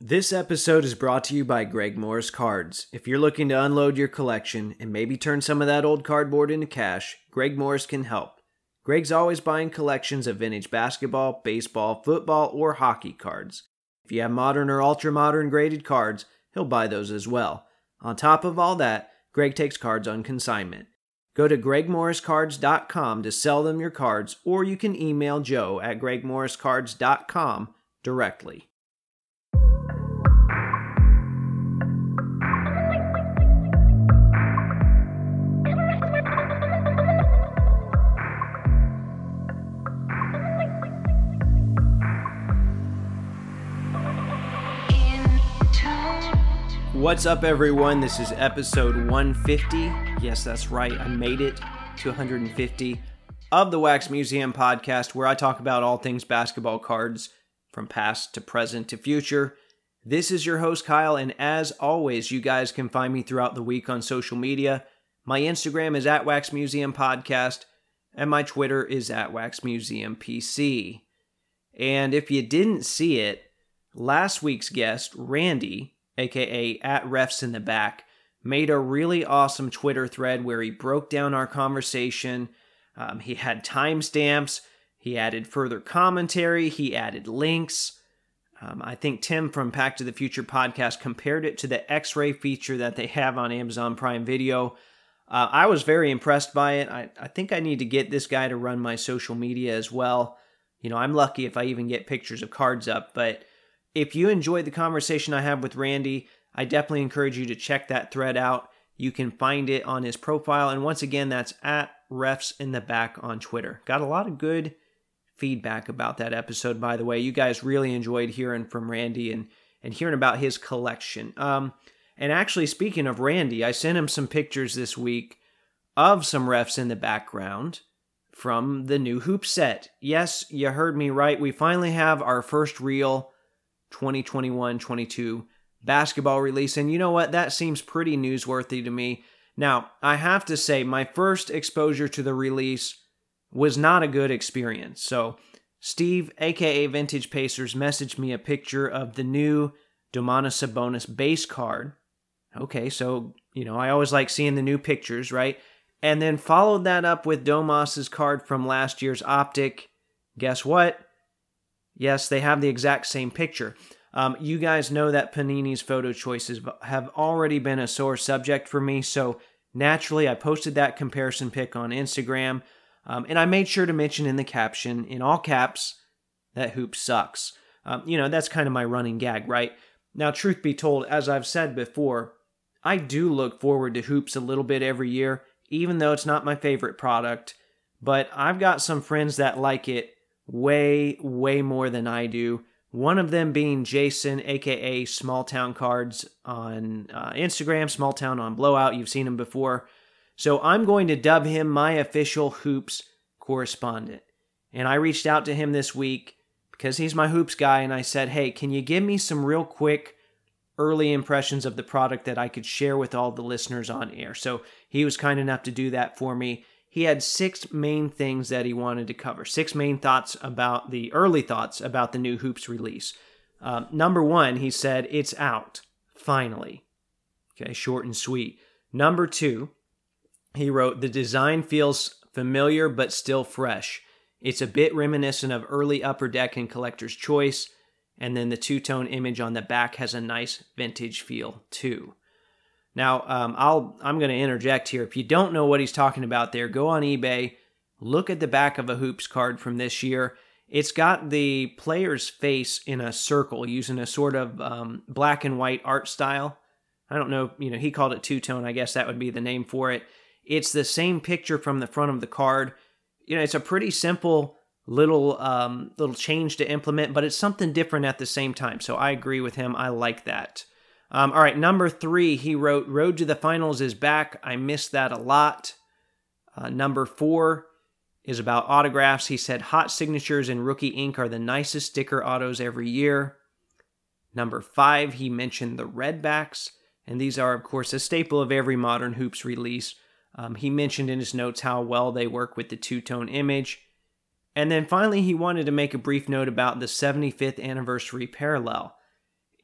This episode is brought to you by Greg Morris Cards. If you're looking to unload your collection and maybe turn some of that old cardboard into cash, Greg Morris can help. Greg's always buying collections of vintage basketball, baseball, football, or hockey cards. If you have modern or ultra-modern graded cards, he'll buy those as well. On top of all that, Greg takes cards on consignment. Go to gregmorriscards.com to sell them your cards, or you can email Joe at gregmorriscards.com directly. What's up, everyone? This is episode 150. Yes, that's right. I made it to 150 of the Wax Museum Podcast, where I talk about all things basketball cards from past to present to future. This is your host, Kyle, and as always, you guys can find me throughout the week on social media. My Instagram is at Wax Museum Podcast, and my Twitter is at Wax Museum PC. And if you didn't see it, last week's guest, Randy, aka at Refs in the Back, made a really awesome Twitter thread where he broke down our conversation. He had timestamps. He added further commentary. He added links. I think Tim from Pack to the Future podcast compared it to the X-ray feature that they have on Amazon Prime Video. I was very impressed by it. I think I need to get this guy to run my social media as well. You know, I'm lucky if I even get pictures of cards up, but if you enjoyed the conversation I have with Randy, I definitely encourage you to check that thread out. You can find it on his profile. And once again, that's at Refs in the Back on Twitter. Got a lot of good feedback about that episode, by the way. You guys really enjoyed hearing from Randy and hearing about his collection. And actually, speaking of Randy, I sent him some pictures this week of some refs in the background from the new hoop set. Yes, you heard me right. We finally have our first real 2021-22 basketball release, and you know what, that seems pretty newsworthy to me. Now, I have to say, my first exposure to the release was not a good experience. So, Steve, aka Vintage Pacers, messaged me a picture of the new Domantas Sabonis base card. Okay, so, you know, I always like seeing the new pictures, right? And then followed that up with Domas's card from last year's Optic. Guess what? Yes, they have the exact same picture. You guys know that Panini's photo choices have already been a sore subject for me, so naturally I posted that comparison pic on Instagram, and I made sure to mention in the caption, in all caps, that hoop sucks. You know, that's kind of my running gag, right? Now, truth be told, as I've said before, I do look forward to hoops a little bit every year, even though it's not my favorite product, but I've got some friends that like it way more than I do. One of them being Jason, aka Small Town Cards on Instagram, Small Town on Blowout. You've seen him before. So I'm going to dub him my official hoops correspondent. And I reached out to him this week because he's my hoops guy, and I said, hey, can you give me some real quick early impressions of the product that I could share with all the listeners on air? So he was kind enough to do that for me. He had six main things that he wanted to cover, six main thoughts about the early thoughts about the new hoops release. Number one, he said, it's out, finally. Okay, short and sweet. Number two, he wrote, the design feels familiar but still fresh. It's a bit reminiscent of early Upper Deck and Collector's Choice, and then the two-tone image on the back has a nice vintage feel too. Now, I'm going to interject here. If you don't know what he's talking about there, go on eBay, look at the back of a hoops card from this year. It's got the player's face in a circle using a sort of black and white art style. I don't know, you know, he called it two-tone. I guess that would be the name for it. It's the same picture from the front of the card. You know, it's a pretty simple little change to implement, but it's something different at the same time. So I agree with him. I like that. All right, number three, he wrote, Road to the Finals is back. I missed that a lot. Number four is about autographs. He said, Hot Signatures and Rookie Ink are the nicest sticker autos every year. Number five, he mentioned the Redbacks, and these are, of course, a staple of every modern hoops release. He mentioned in his notes how well they work with the two-tone image. And then finally, he wanted to make a brief note about the 75th Anniversary Parallel.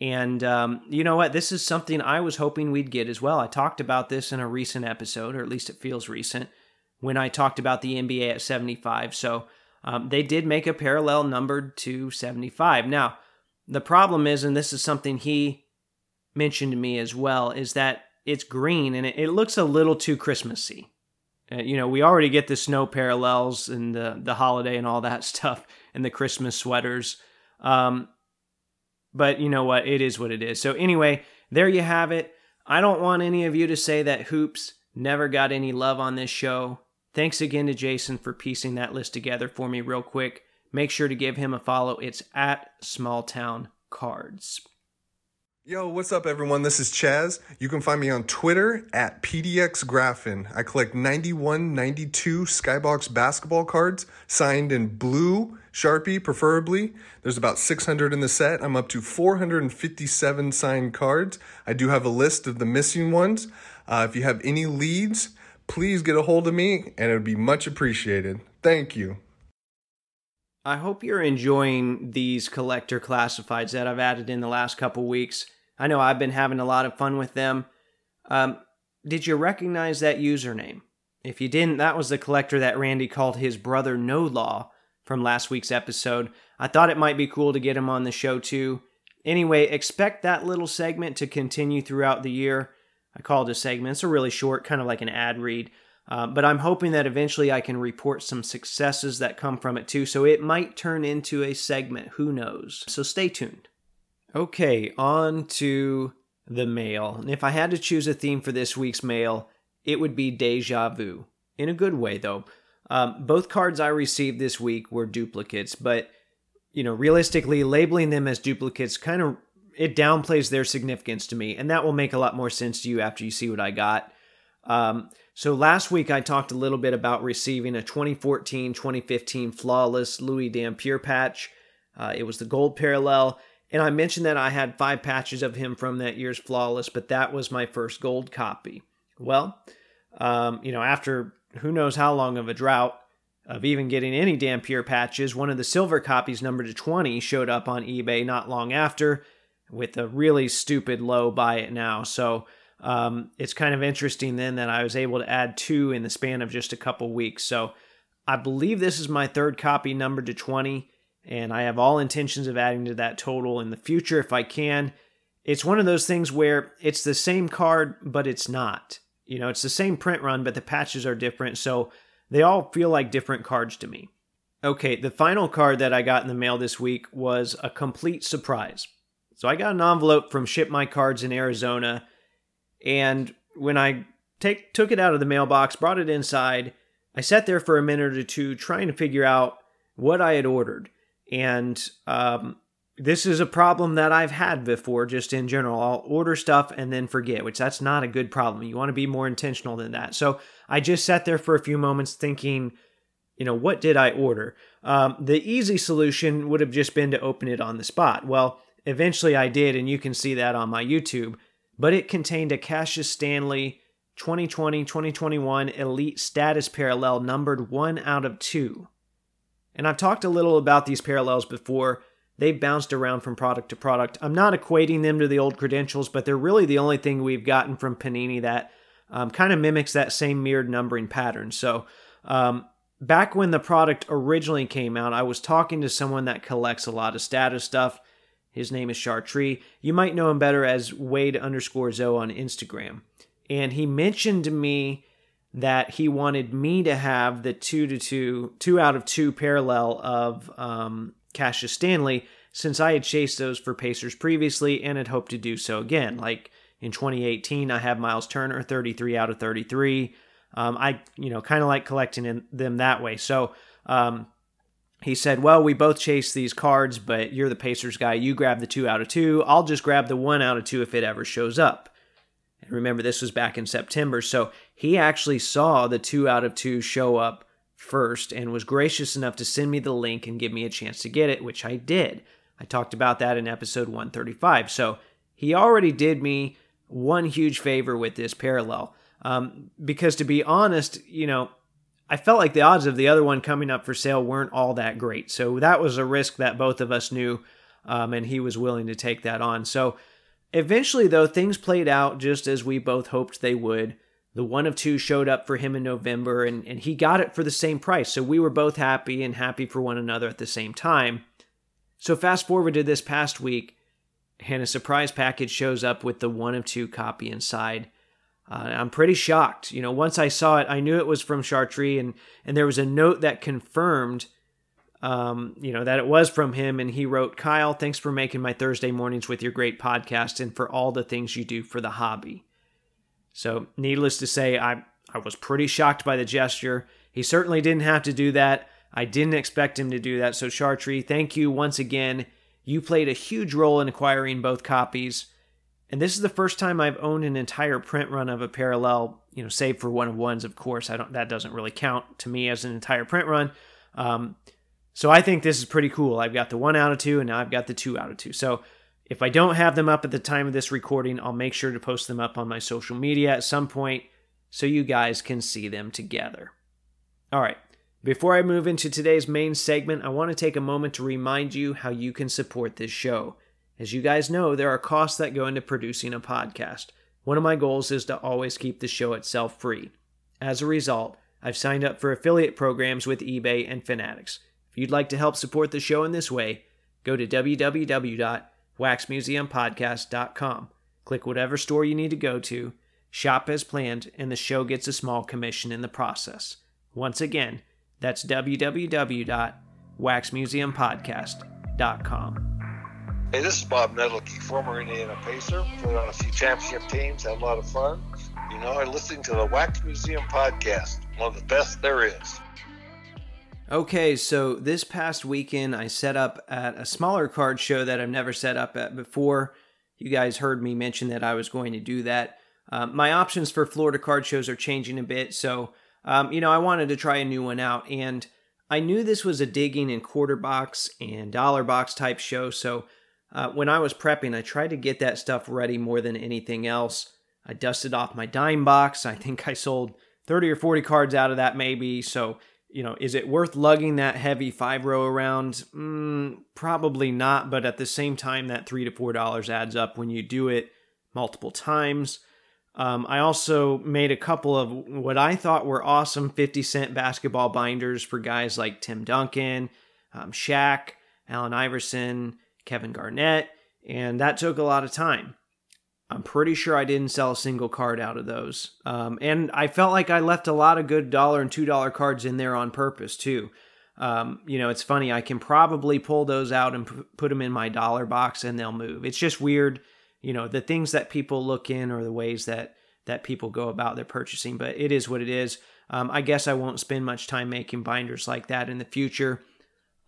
And you know what? This is something I was hoping we'd get as well. I talked about this in a recent episode, or at least it feels recent, when I talked about the NBA at 75. So they did make a parallel numbered to 75. Now, the problem is, and this is something he mentioned to me as well, is that it's green and it looks a little too Christmassy. You know, we already get the snow parallels and the holiday and all that stuff and the Christmas sweaters. But you know what? It is what it is. So anyway, there you have it. I don't want any of you to say that hoops never got any love on this show. Thanks again to Jason for piecing that list together for me real quick. Make sure to give him a follow. It's at Small Town Cards. Yo, what's up, everyone? This is Chaz. You can find me on Twitter at PDXGraphin. I collect 91, 92 Skybox basketball cards signed in blue, Sharpie preferably. There's about 600 in the set. I'm up to 457 signed cards. I do have a list of the missing ones. If you have any leads, please get a hold of me, and it would be much appreciated. Thank you. I hope you're enjoying these collector classifieds that I've added in the last couple weeks. I know I've been having a lot of fun with them. Did you recognize that username? If you didn't, that was the collector that Randy called his brother No Law from last week's episode. I thought it might be cool to get him on the show too. Anyway, expect that little segment to continue throughout the year. I called a segment. It's a really short, kind of like an ad read. But I'm hoping that eventually I can report some successes that come from it too, so it might turn into a segment, who knows. So stay tuned. Okay, on to the mail. And if I had to choose a theme for this week's mail, it would be deja vu. In a good way, though. Both cards I received this week were duplicates, but, you know, realistically, labeling them as duplicates kind of, it downplays their significance to me, and that will make a lot more sense to you after you see what I got. So last week I talked a little bit about receiving a 2014-2015 Flawless Louis Dampier patch. It was the gold parallel, and I mentioned that I had 5 patches of him from that year's Flawless, but that was my first gold copy. Well, you know, after who knows how long of a drought of even getting any Dampier patches, one of the silver copies numbered to 20 showed up on eBay not long after with a really stupid low buy it now, so... it's kind of interesting then that I was able to add 2 in the span of just a couple weeks. So I believe this is my 3rd copy numbered to 20, and I have all intentions of adding to that total in the future if I can. It's one of those things where it's the same card, but it's not. You know, it's the same print run, but the patches are different, so they all feel like different cards to me. Okay, the final card that I got in the mail this week was a complete surprise. So I got an envelope from Ship My Cards in Arizona. And when I took it out of the mailbox, brought it inside, I sat there for a minute or two trying to figure out what I had ordered. And this is a problem that I've had before, just in general. I'll order stuff and then forget, which that's not a good problem. You want to be more intentional than that. So I just sat there for a few moments thinking, you know, what did I order? The easy solution would have just been to open it on the spot. Well, eventually I did, and you can see that on my YouTube. But it contained a Cassius Stanley 2020-2021 Elite Status Parallel numbered 1/2. And I've talked a little about these parallels before. They bounced around from product to product. I'm not equating them to the old credentials, but they're really the only thing we've gotten from Panini that kind of mimics that same mirrored numbering pattern. So back when the product originally came out, I was talking to someone that collects a lot of status stuff. His name is Chartree. You might know him better as Wade underscore Zoe on Instagram. And he mentioned to me that he wanted me to have the 2/2 parallel of Cassius Stanley since I had chased those for Pacers previously and had hoped to do so again. Like in 2018, I have Miles Turner, 33/33. I, you know, kind of like collecting them that way. So, he said, well, we both chase these cards, but you're the Pacers guy. You grab the 2/2. I'll just grab the 1/2 if it ever shows up. And remember, this was back in September, so he actually saw the 2/2 show up first and was gracious enough to send me the link and give me a chance to get it, which I did. I talked about that in episode 135. So he already did me one huge favor with this parallel. Because to be honest, you know, I felt like the odds of the other one coming up for sale weren't all that great. So that was a risk that both of us knew. and he was willing to take that on. So eventually, though, things played out just as we both hoped they would. The 1 of 2 showed up for him in November, and he got it for the same price. So we were both happy and happy for one another at the same time. So fast forward to this past week, and a surprise package shows up with the 1 of 2 copy inside. I'm pretty shocked. You know, once I saw it, I knew it was from Chartree, and there was a note that confirmed, that it was from him. And he wrote, "Kyle, thanks for making my Thursday mornings with your great podcast and for all the things you do for the hobby." So needless to say, I was pretty shocked by the gesture. He certainly didn't have to do that. I didn't expect him to do that. So Chartree, thank you once again. You played a huge role in acquiring both copies. And this is the first time I've owned an entire print run of a parallel, save for 1 of 1s, of course. That doesn't really count to me as an entire print run. So I think this is pretty cool. I've got the 1 out of 2, and now I've got the 2 out of 2. So if I don't have them up at the time of this recording, I'll make sure to post them up on my social media at some point so you guys can see them together. All right. Before I move into today's main segment, I want to take a moment to remind you how you can support this show. As you guys know, there are costs that go into producing a podcast. One of my goals is to always keep the show itself free. As a result, I've signed up for affiliate programs with eBay and Fanatics. If you'd like to help support the show in this way, go to www.waxmuseumpodcast.com. Click whatever store you need to go to, shop as planned, and the show gets a small commission in the process. Once again, that's www.waxmuseumpodcast.com. Hey, this is Bob Nettelke, former Indiana Pacer. Played on a few championship teams, had a lot of fun. I'm listening to the Wax Museum Podcast, one of the best there is. Okay, so this past weekend, I set up at a smaller card show that I've never set up at before. You guys heard me mention that I was going to do that. My options for Florida card shows are changing a bit, so I wanted to try a new one out. And I knew this was a digging in quarter box and dollar box type show, so when I was prepping, I tried to get that stuff ready more than anything else. I dusted off my dime box. I think I sold 30 or 40 cards out of that maybe. So, is it worth lugging that heavy 5-row around? Probably not. But at the same time, that $3 to $4 adds up when you do it multiple times. I also made a couple of what I thought were awesome 50-cent basketball binders for guys like Tim Duncan, Shaq, Allen Iverson, Kevin Garnett, and that took a lot of time. I'm pretty sure I didn't sell a single card out of those. And I felt like I left a lot of good $1 and $2 cards in there on purpose, too. It's funny. I can probably pull those out and put them in my dollar box and they'll move. It's just weird, the things that people look in or the ways that people go about their purchasing, but it is what it is. I guess I won't spend much time making binders like that in the future.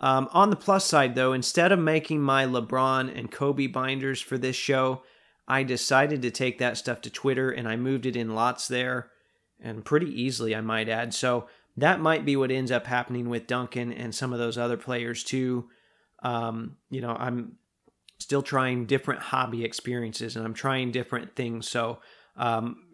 On the plus side, though, instead of making my LeBron and Kobe binders for this show, I decided to take that stuff to Twitter, and I moved it in lots there, and pretty easily, I might add. So that might be what ends up happening with Duncan and some of those other players, too. I'm still trying different hobby experiences, and I'm trying different things. So,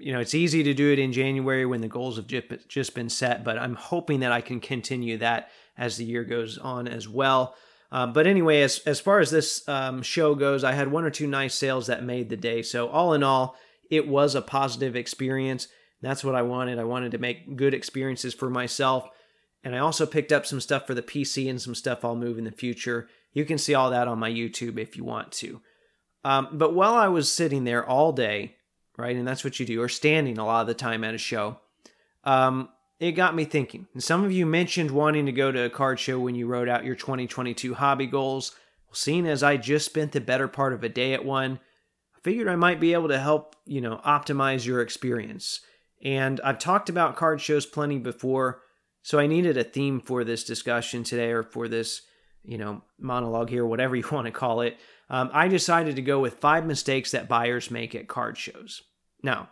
it's easy to do it in January when the goals have just been set, but I'm hoping that I can continue that as the year goes on as well. But anyway, as far as this show goes, I had 1 or 2 nice sales that made the day. So all in all, it was a positive experience. That's what I wanted. I wanted to make good experiences for myself. And I also picked up some stuff for the PC and some stuff I'll move in the future. You can see all that on my YouTube if you want to. But while I was sitting there all day, right, and that's what you do, or standing a lot of the time at a show, it got me thinking. And some of you mentioned wanting to go to a card show when you wrote out your 2022 hobby goals. Well, seeing as I just spent the better part of a day at one, I figured I might be able to help, optimize your experience. And I've talked about card shows plenty before, so I needed a theme for this discussion today or for this, monologue here, whatever you want to call it. I decided to go with 5 mistakes that buyers make at card shows. Now,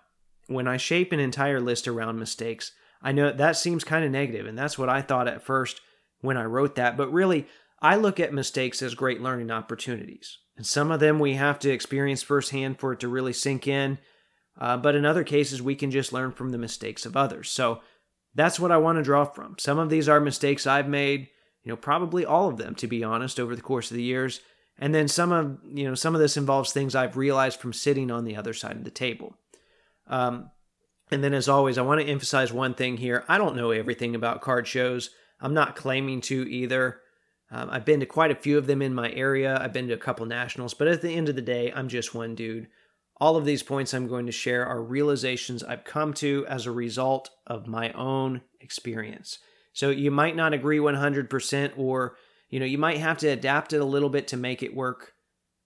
when I shape an entire list around mistakes, I know that seems kind of negative, and that's what I thought at first when I wrote that. But really, I look at mistakes as great learning opportunities. And some of them we have to experience firsthand for it to really sink in. But in other cases, we can just learn from the mistakes of others. So that's what I want to draw from. Some of these are mistakes I've made, probably all of them, to be honest, over the course of the years. And then some of this involves things I've realized from sitting on the other side of the table. And then, as always, I want to emphasize one thing here. I don't know everything about card shows. I'm not claiming to either. I've been to quite a few of them in my area. I've been to a couple nationals. But at the end of the day, I'm just one dude. All of these points I'm going to share are realizations I've come to as a result of my own experience. So you might not agree 100%, or you might have to adapt it a little bit to make it work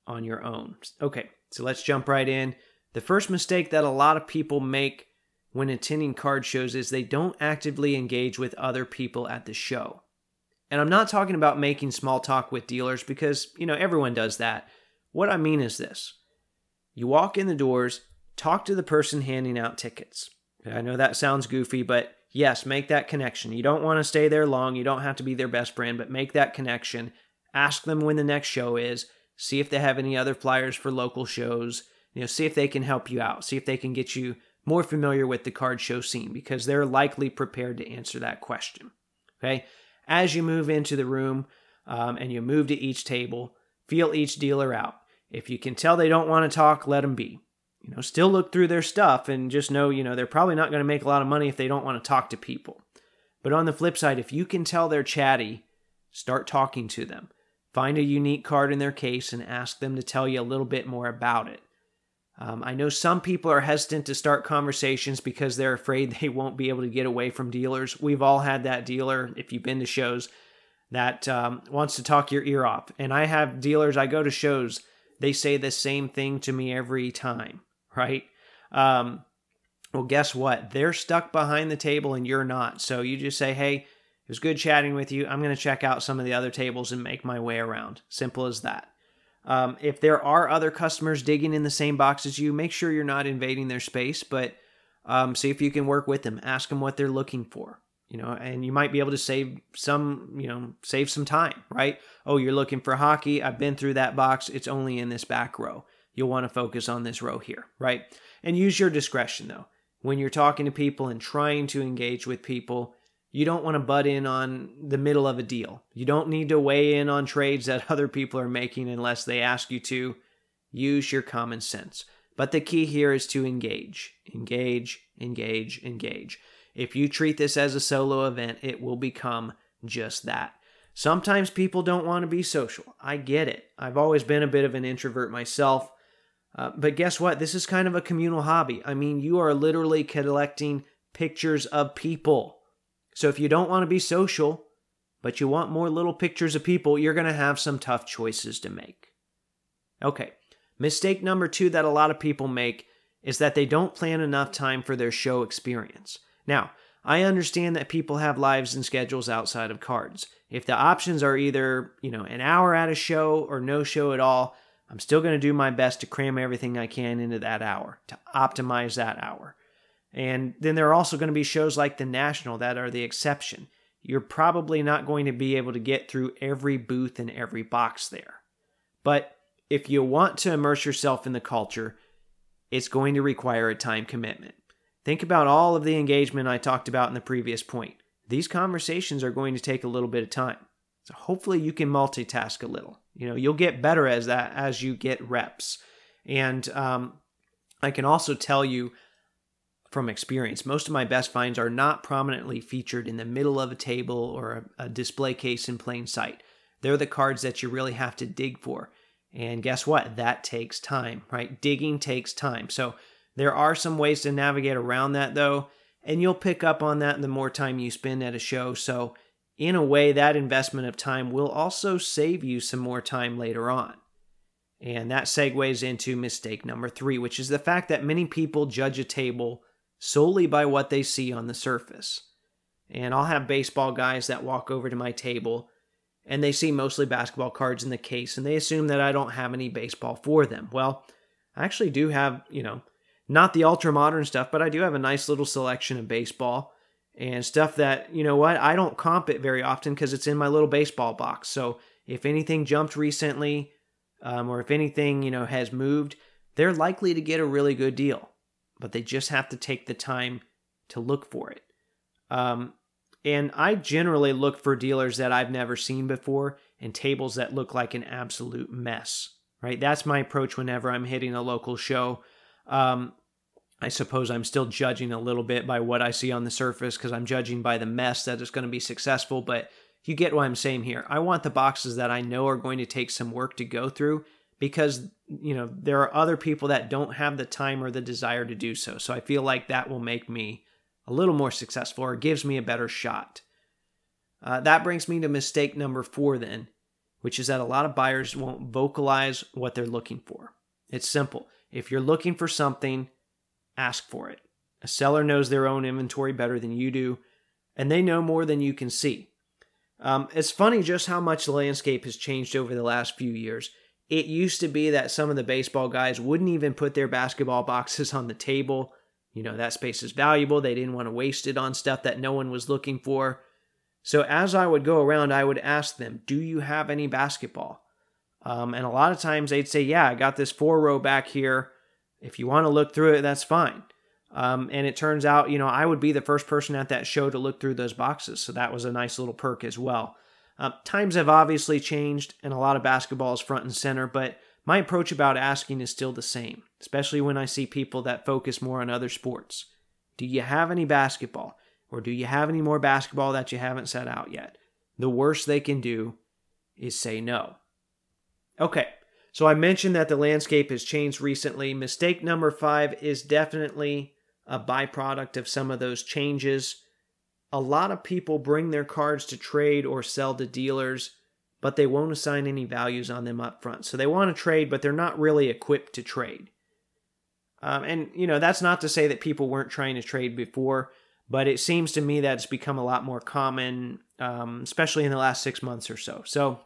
on your own. Okay, so let's jump right in. The first mistake that a lot of people make when attending card shows is they don't actively engage with other people at the show. And I'm not talking about making small talk with dealers because, everyone does that. What I mean is this. You walk in the doors, talk to the person handing out tickets. Okay. I know that sounds goofy, but yes, make that connection. You don't want to stay there long. You don't have to be their best friend, but make that connection. Ask them when the next show is. See if they have any other flyers for local shows. See if they can help you out. See if they can get you more familiar with the card show scene, because they're likely prepared to answer that question. Okay. As you move into the room and you move to each table, feel each dealer out. If you can tell they don't want to talk, let them be. Still look through their stuff and just know, they're probably not going to make a lot of money if they don't want to talk to people. But on the flip side, if you can tell they're chatty, start talking to them. Find a unique card in their case and ask them to tell you a little bit more about it. I know some people are hesitant to start conversations because they're afraid they won't be able to get away from dealers. We've all had that dealer, if you've been to shows, that wants to talk your ear off. And I have dealers, I go to shows, they say the same thing to me every time, right? Well, guess what? They're stuck behind the table and you're not. So you just say, hey, it was good chatting with you. I'm going to check out some of the other tables and make my way around. Simple as that. If there are other customers digging in the same box as you, make sure you're not invading their space, but see if you can work with them. Ask them what they're looking for, and you might be able to save some time, right? Oh, you're looking for hockey. I've been through that box. It's only in this back row. You'll want to focus on this row here, right? And use your discretion, though. When you're talking to people and trying to engage with people, you don't want to butt in on the middle of a deal. You don't need to weigh in on trades that other people are making unless they ask you to. Use your common sense. But the key here is to engage. Engage, engage, engage. If you treat this as a solo event, it will become just that. Sometimes people don't want to be social. I get it. I've always been a bit of an introvert myself. But guess what? This is kind of a communal hobby. I mean, you are literally collecting pictures of people. So if you don't want to be social, but you want more little pictures of people, you're going to have some tough choices to make. Okay, mistake number 2 that a lot of people make is that they don't plan enough time for their show experience. Now, I understand that people have lives and schedules outside of cards. If the options are either, an hour at a show or no show at all, I'm still going to do my best to cram everything I can into that hour, to optimize that hour. And then there are also going to be shows like the National that are the exception. You're probably not going to be able to get through every booth and every box there. But if you want to immerse yourself in the culture, it's going to require a time commitment. Think about all of the engagement I talked about in the previous point. These conversations are going to take a little bit of time. So hopefully you can multitask a little. You'll get better as you get reps. And I can also tell you, from experience, most of my best finds are not prominently featured in the middle of a table or a display case in plain sight. They're the cards that you really have to dig for. And guess what? That takes time, right? Digging takes time. So there are some ways to navigate around that, though, and you'll pick up on that the more time you spend at a show. So in a way, that investment of time will also save you some more time later on. And that segues into mistake number 3, which is the fact that many people judge a table solely by what they see on the surface. And I'll have baseball guys that walk over to my table and they see mostly basketball cards in the case and they assume that I don't have any baseball for them. Well, I actually do have, not the ultra modern stuff, but I do have a nice little selection of baseball and stuff that, I don't comp it very often because it's in my little baseball box. So if anything jumped recently or if anything, has moved, they're likely to get a really good deal. But they just have to take the time to look for it. And I generally look for dealers that I've never seen before. and tables that look like an absolute mess, right? That's my approach whenever I'm hitting a local show. I suppose I'm still judging a little bit by what I see on the surface because I'm judging by the mess that it's going to be successful, but you get what I'm saying here. I want the boxes that I know are going to take some work to go through because, you know, there are other people that don't have the time or the desire to do so. So I feel like that will make me a little more successful or gives me a better shot. That brings me to mistake number 4 then, which is that a lot of buyers won't vocalize what they're looking for. It's simple. If you're looking for something, ask for it. A seller knows their own inventory better than you do, and they know more than you can see. It's funny just how much the landscape has changed over the last few years. It used to be that some of the baseball guys wouldn't even put their basketball boxes on the table. You know, that space is valuable. They didn't want to waste it on stuff that no one was looking for. So as I would go around, I would ask them, do you have any basketball? And a lot of times they'd say, yeah, I got this 4-row back here. If you want to look through it, that's fine. And it turns out, you know, I would be the first person at that show to look through those boxes. So that was a nice little perk as well. Times have obviously changed and a lot of basketball is front and center, but my approach about asking is still the same, especially when I see people that focus more on other sports. Do you have any basketball? Or do you have any more basketball that you haven't set out yet? The worst they can do is say no. Okay, so I mentioned that the landscape has changed recently. Mistake number 5 is definitely a byproduct of some of those changes. A lot of people bring their cards to trade or sell to dealers, but they won't assign any values on them up front. So they want to trade, but they're not really equipped to trade. And, you know, that's not to say that people weren't trying to trade before, but it seems to me that it's become a lot more common, especially in the last 6 months or so. So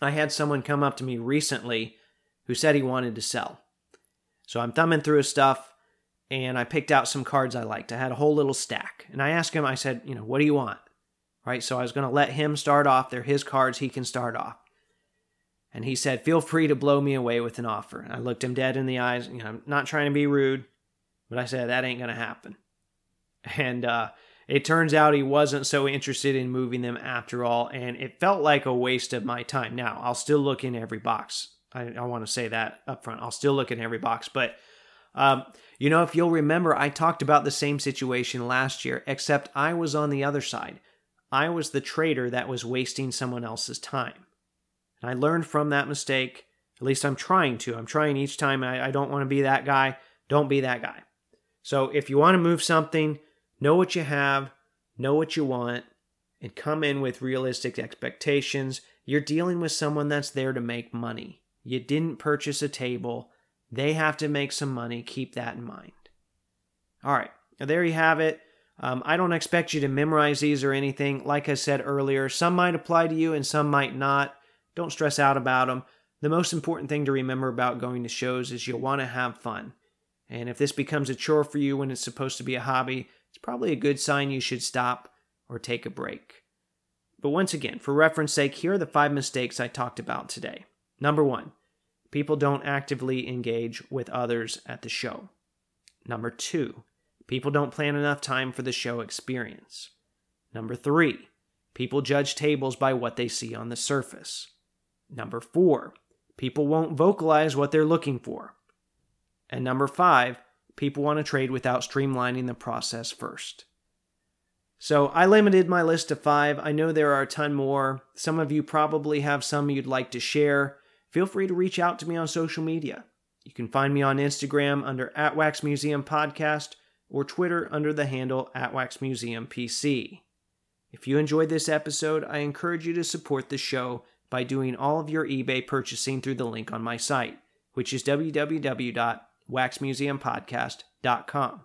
I had someone come up to me recently who said he wanted to sell. So I'm thumbing through his stuff, and I picked out some cards I liked. I had a whole little stack. And I asked him, I said, you know, what do you want? Right? So I was going to let him start off. They're his cards. He can start off. And he said, feel free to blow me away with an offer. And I looked him dead in the eyes. You know, I'm not trying to be rude, but I said, that ain't going to happen. And it turns out he wasn't so interested in moving them after all, and it felt like a waste of my time. Now, I'll still look in every box. I want to say that up front. I'll still look in every box. But, you know, if you'll remember, I talked about the same situation last year, except I was on the other side. I was the trader that was wasting someone else's time. And I learned from that mistake. At least I'm trying to. I'm trying each time. I don't want to be that guy. Don't be that guy. So if you want to move something, know what you have, know what you want, and come in with realistic expectations. You're dealing with someone that's there to make money. You didn't purchase a table. They have to make some money. Keep that in mind. All right, now there you have it. I don't expect you to memorize these or anything. Like I said earlier, some might apply to you and some might not. Don't stress out about them. The most important thing to remember about going to shows is you want to have fun. And if this becomes a chore for you when it's supposed to be a hobby, it's probably a good sign you should stop or take a break. But once again, for reference sake, here are the 5 mistakes I talked about today. Number 1, people don't actively engage with others at the show. Number 2, people don't plan enough time for the show experience. Number 3, people judge tables by what they see on the surface. Number 4, people won't vocalize what they're looking for. And number 5, people want to trade without streamlining the process first. So I limited my list to 5. I know there are a ton more. Some of you probably have some you'd like to share. Feel free to reach out to me on social media. You can find me on Instagram under @WaxMuseumPodcast or Twitter under the handle @WaxMuseumPC. If you enjoyed this episode, I encourage you to support the show by doing all of your eBay purchasing through the link on my site, which is www.waxmuseumpodcast.com.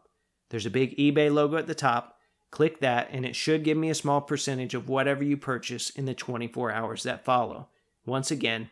There's a big eBay logo at the top. Click that and it should give me a small percentage of whatever you purchase in the 24 hours that follow. Once again,